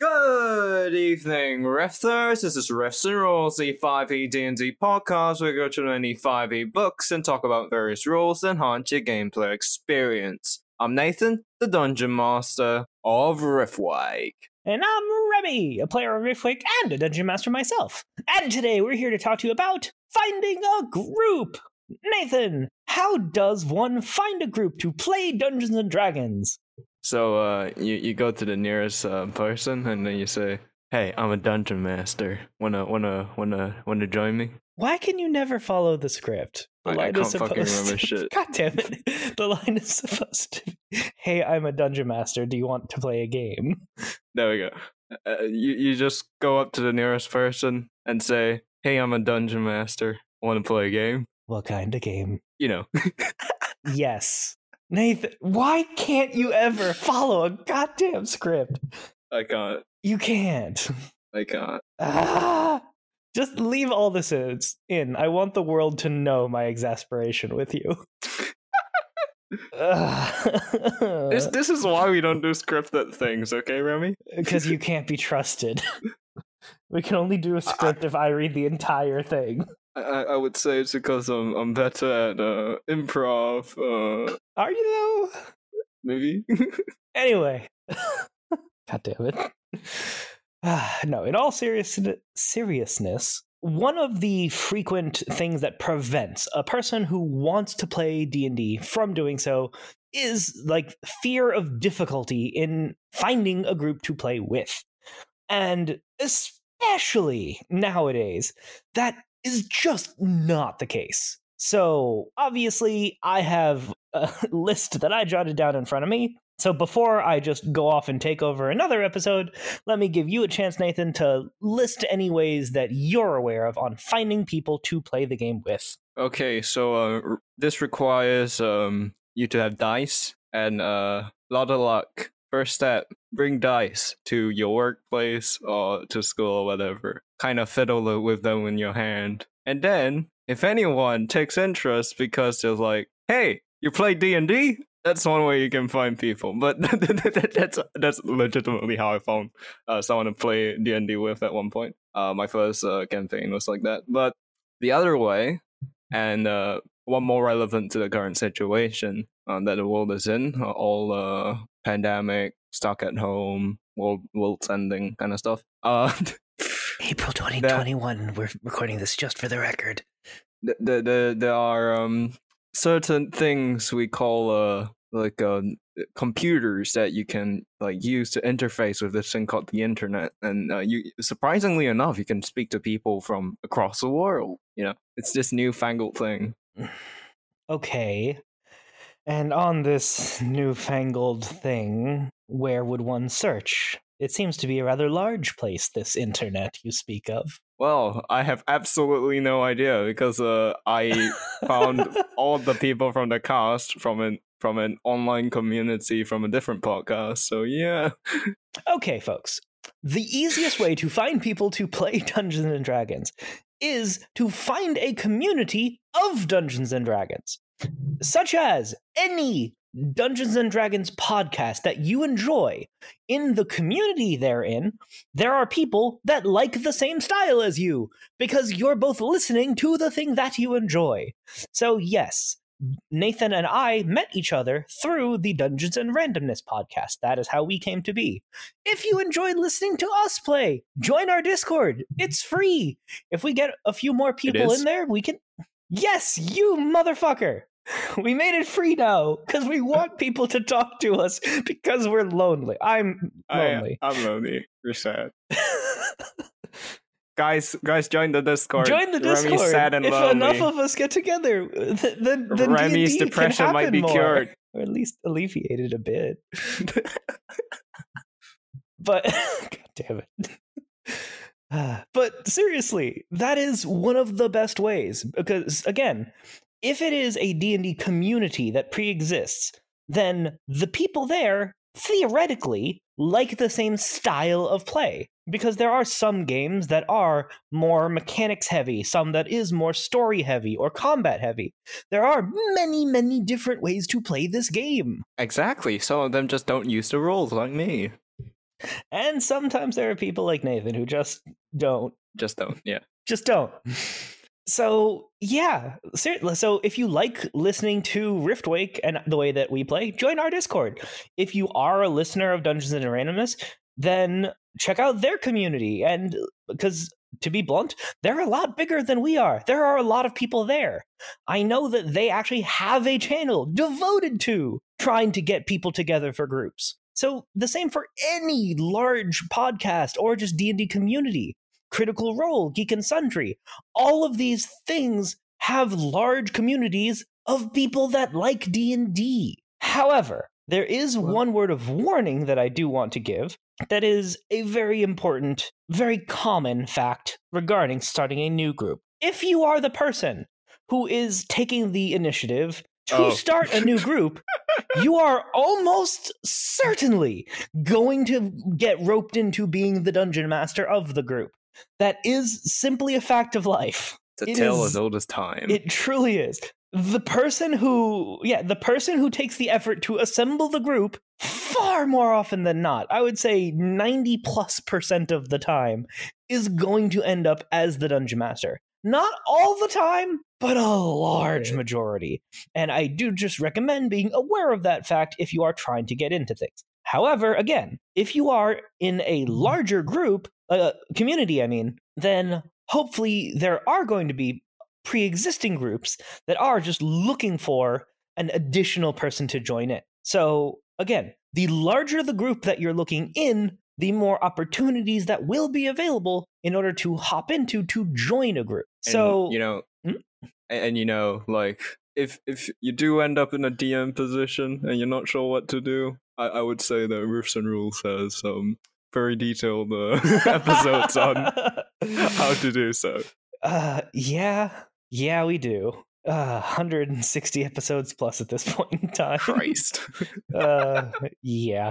Good evening, Rifters. This is Riffs and Rules, the 5e D&D podcast where we go to any 5e books and talk about various rules and enhance your gameplay experience. I'm Nathan, the Dungeon Master of Riftwake. And I'm Remy, a player of Riftwake and a Dungeon Master myself. And today we're here to talk to you about finding a group. Nathan, how does one find a group to play Dungeons and Dragons? So you go to the nearest person and then you say, "Hey, I'm a dungeon master. Wanna join me?" Why can you never follow the script? I can't fucking remember shit. God damn it! The line is supposed to be, "Hey, I'm a dungeon master. Do you want to play a game?" There we go. You just go up to the nearest person and say, "Hey, I'm a dungeon master. Want to play a game?" What kind of game? You know. Yes. Nathan, why can't you ever follow a goddamn script? I can't. You can't. I can't. Just leave all this in. I want the world to know my exasperation with you. This is why we don't do scripted things, okay, Remy? Because you can't be trusted. We can only do a script if I read the entire thing. I would say it's because I'm better at improv. Are you though? Maybe. Anyway, God damn it! No, in all seriousness, one of the frequent things that prevents a person who wants to play D&D from doing so is like fear of difficulty in finding a group to play with, and especially nowadays that is just not the case. So obviously I have a list that I jotted down in front of me. So before I just go off and take over another episode, let me give you a chance, Nathan, to list any ways that you're aware of on finding people to play the game with. Okay, so this requires you to have dice and a lot of luck. First step, bring dice to your workplace or to school or whatever. Kind of fiddle with them in your hand. And then, if anyone takes interest because they're like, "Hey, you play D&D?" That's one way you can find people. But that's legitimately how I found someone to play D&D with at one point. My first campaign was like that. But the other way, and one more relevant to the current situation that the world is in, all pandemic, stuck at home, world's ending kind of stuff. April 2021, we're recording this just for the record. There are certain things we call computers that you can like use to interface with this thing called the internet, and you surprisingly enough, you can speak to people from across the world. You know, it's this newfangled thing. Okay. And on this newfangled thing, where would one search? It seems to be a rather large place, this internet you speak of. Well, I have absolutely no idea because I found all the people from the cast from an online community from a different podcast. So yeah. Okay, folks. The easiest way to find people to play Dungeons and Dragons is to find a community of Dungeons and Dragons, such as any Dungeons and Dragons podcast that you enjoy. In the community therein, there are people that like the same style as you because you're both listening to the thing that you enjoy. So yes, Nathan and I met each other through the Dungeons and Randomness podcast. That is how we came to be. If you enjoyed listening to us play, join our Discord. It's free. If we get a few more people in there, we can... Yes, you motherfucker! We made it free now because we want people to talk to us because we're lonely. I'm lonely. You're sad. Guys, join the Discord. Join the Discord. Remy's sad and lonely. If enough of us get together, then Remy's D&D depression might be cured, or at least alleviated a bit. But God damn it. But seriously, that is one of the best ways, because again, if it is a D&D community that pre-exists, then the people there theoretically like the same style of play, because there are some games that are more mechanics heavy, some that is more story heavy or combat heavy. There are many, many different ways to play this game. Exactly. Some of them just don't use the rules like me. And sometimes there are people like Nathan who just don't. Just don't, yeah. Just don't. So, yeah, seriously. So if you like listening to Riftwake and the way that we play, join our Discord. If you are a listener of Dungeons and Randomness, then check out their community. And because, to be blunt, they're a lot bigger than we are. There are a lot of people there. I know that they actually have a channel devoted to trying to get people together for groups. So the same for any large podcast or just D&D community. Critical Role, Geek and Sundry. All of these things have large communities of people that like D&D. However, there is one word of warning that I do want to give that is a very important, very common fact regarding starting a new group. If you are the person who is taking the initiative to start a new group, you are almost certainly going to get roped into being the dungeon master of the group. That is simply a fact of life. It's a tale as old as time. It truly is. The person who takes the effort to assemble the group, far more often than not, I would say 90+% of the time, is going to end up as the dungeon master. Not all the time, but a large majority. And I do just recommend being aware of that fact if you are trying to get into things. However, again, if you are in a larger group, community, I mean, then hopefully there are going to be pre-existing groups that are just looking for an additional person to join it. So again, the larger the group that you're looking in, the more opportunities that will be available in order to hop into to join a group. So, you know, like if you do end up in a DM position and you're not sure what to do, I would say that Riffs and Rules has very detailed episodes on how to do so. Yeah, we do. 160 episodes plus at this point in time. Christ. Yeah.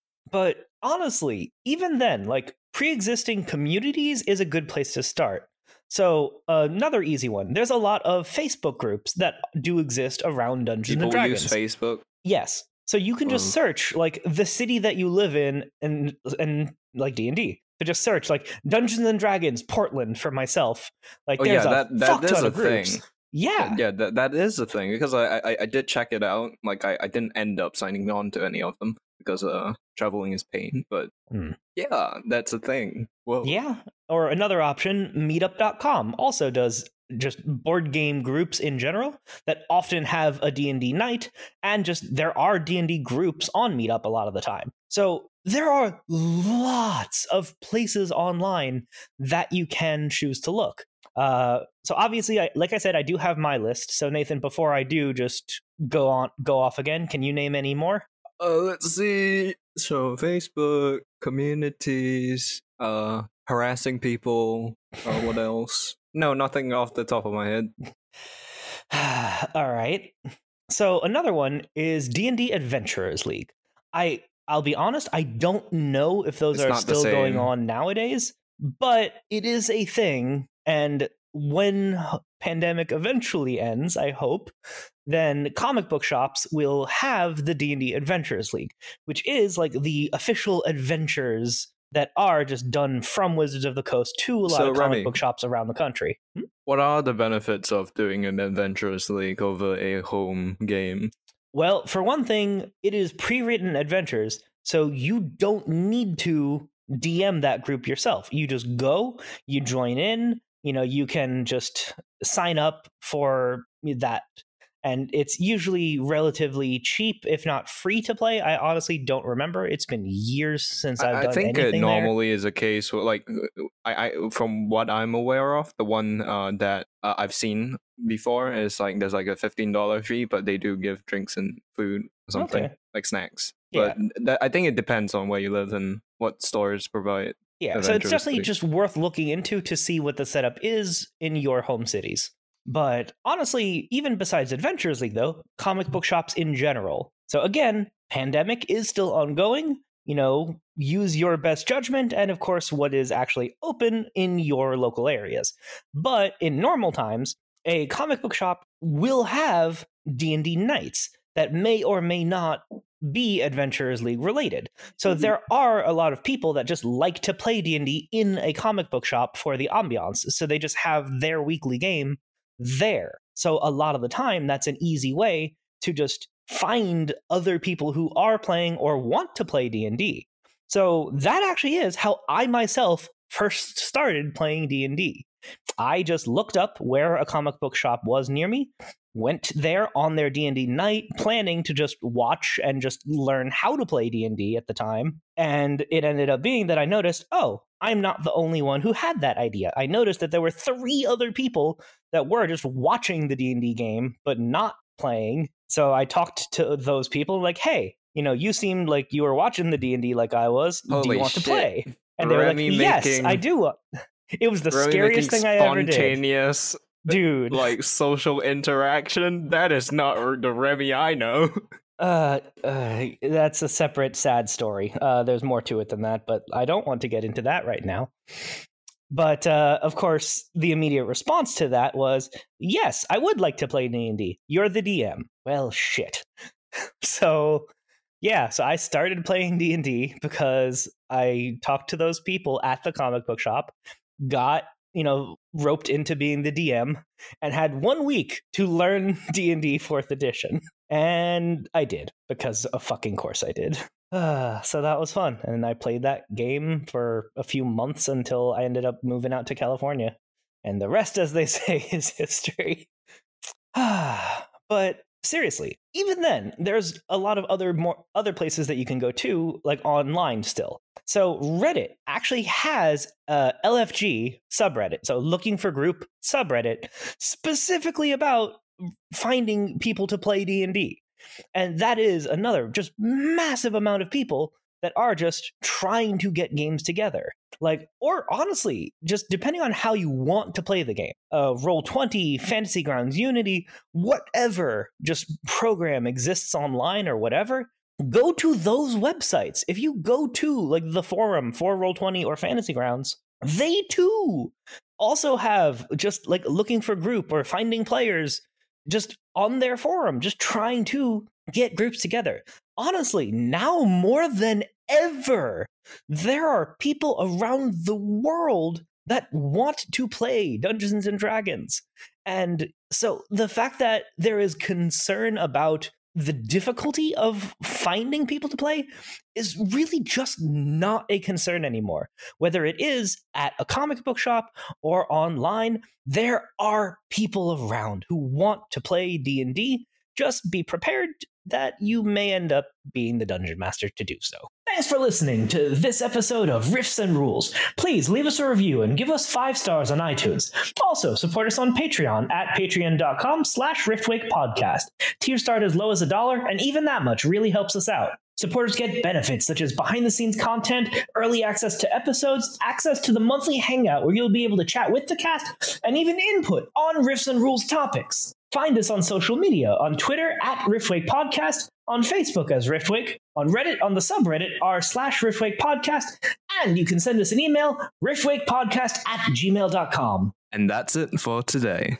But honestly, even then, like, pre-existing communities is a good place to start. So another easy one. There's a lot of Facebook groups that do exist around Dungeons and Dragons. People use Facebook? Yes. So you can just search, like, the city that you live in and like, D&D. So just search, like, Dungeons and Dragons Portland for myself. Like, there's a fuck ton of groups. Thing. Yeah, that is a thing, because I did check it out. Like, I didn't end up signing on to any of them, because traveling is pain, but yeah, that's a thing. Whoa. Yeah, or another option, meetup.com also does just board game groups in general that often have a D&D night, and just there are D&D groups on Meetup a lot of the time. So there are lots of places online that you can choose to look. So obviously, like I said, I do have my list. So Nathan, before I do just go off again, can you name any more? Let's see. So Facebook, communities, harassing people, what else? No, nothing off the top of my head. All right. So another one is D&D Adventurers League. I'll be honest, I don't know if those are still going on nowadays, but it is a thing. And when pandemic eventually ends, I hope, then comic book shops will have the D&D Adventurers League, which is like the official adventures that are just done from Wizards of the Coast to a lot of comic book shops around the country. What are the benefits of doing an Adventurers League over a home game? Well, for one thing, it is pre-written adventures, so you don't need to DM that group yourself. You just go, you join in, you know, you can just sign up for that. And it's usually relatively cheap, if not free to play. I honestly don't remember. It's been years since I've done anything. I think it normally there. Is a case where, like, I from what I'm aware of, the one that I've seen before is like there's like a $15 fee, but they do give drinks and food or something, okay, like snacks. Yeah. But I think it depends on where you live and what stores provide. Yeah, so it's definitely just worth looking into to see what the setup is in your home cities. But honestly, even besides Adventurers League, though, comic book shops in general. So again, pandemic is still ongoing. You know, use your best judgment and, of course, what is actually open in your local areas. But in normal times, a comic book shop will have D&D nights that may or may not be Adventurers League related. So there are a lot of people that just like to play D&D in a comic book shop for the ambiance. So they just have their weekly game there. So a lot of the time, that's an easy way to just find other people who are playing or want to play D&D. So that actually is how I myself first started playing D&D. I just looked up where a comic book shop was near me, went there on their D&D night, planning to just watch and just learn how to play D&D at the time. And it ended up being that I noticed, oh, I'm not the only one who had that idea. I noticed that there were three other people that were just watching the D&D game, but not playing. So I talked to those people like, hey, you know, you seemed like you were watching the D&D like I was. Holy do you want shit. To play? And they Remy were like, yes, I do. It was the Remy scariest thing I ever did. Spontaneous, dude. Like social interaction. That is not the Remy I know. That's a separate sad story. There's more to it than that, but I don't want to get into that right now. But of course, the immediate response to that was, yes, I would like to play D&D. You're the DM. Well, shit. So, yeah, so I started playing D&D because I talked to those people at the comic book shop, got, you know, roped into being the DM, and had 1 week to learn D&D 4th edition. And I did, because of fucking course I did. So that was fun. And I played that game for a few months until I ended up moving out to California. And the rest, as they say, is history. But seriously, even then, there's a lot of other places that you can go to, like online still. So Reddit actually has a LFG subreddit. So looking for group subreddit specifically about finding people to play D&D. And that is another just massive amount of people that are just trying to get games together. Like, or honestly, just depending on how you want to play the game. Roll20, Fantasy Grounds, Unity, whatever just program exists online or whatever, go to those websites. If you go to like the forum for Roll20 or Fantasy Grounds, they too also have just like looking for group or finding players just on their forum, just trying to get groups together. Honestly, now more than ever, there are people around the world that want to play Dungeons and Dragons. And so the fact that there is concern about the difficulty of finding people to play is really just not a concern anymore. Whether it is at a comic book shop or online, there are people around who want to play D&D. Just be prepared that you may end up being the dungeon master to do so. Thanks for listening to this episode of Riffs and Rules. Please leave us a review and give us 5 stars on iTunes. Also, support us on Patreon at patreon.com/riftwakepodcast. Tiers start as low as $1, and even that much really helps us out. Supporters get benefits such as behind-the-scenes content, early access to episodes, access to the monthly hangout where you'll be able to chat with the cast, and even input on Riffs and Rules topics. Find us on social media, on Twitter, @RiftwakePodcast, on Facebook as Riftwake, on Reddit, on the subreddit, r/RiftwakePodcast, and you can send us an email, riftwakepodcast@gmail.com. And that's it for today.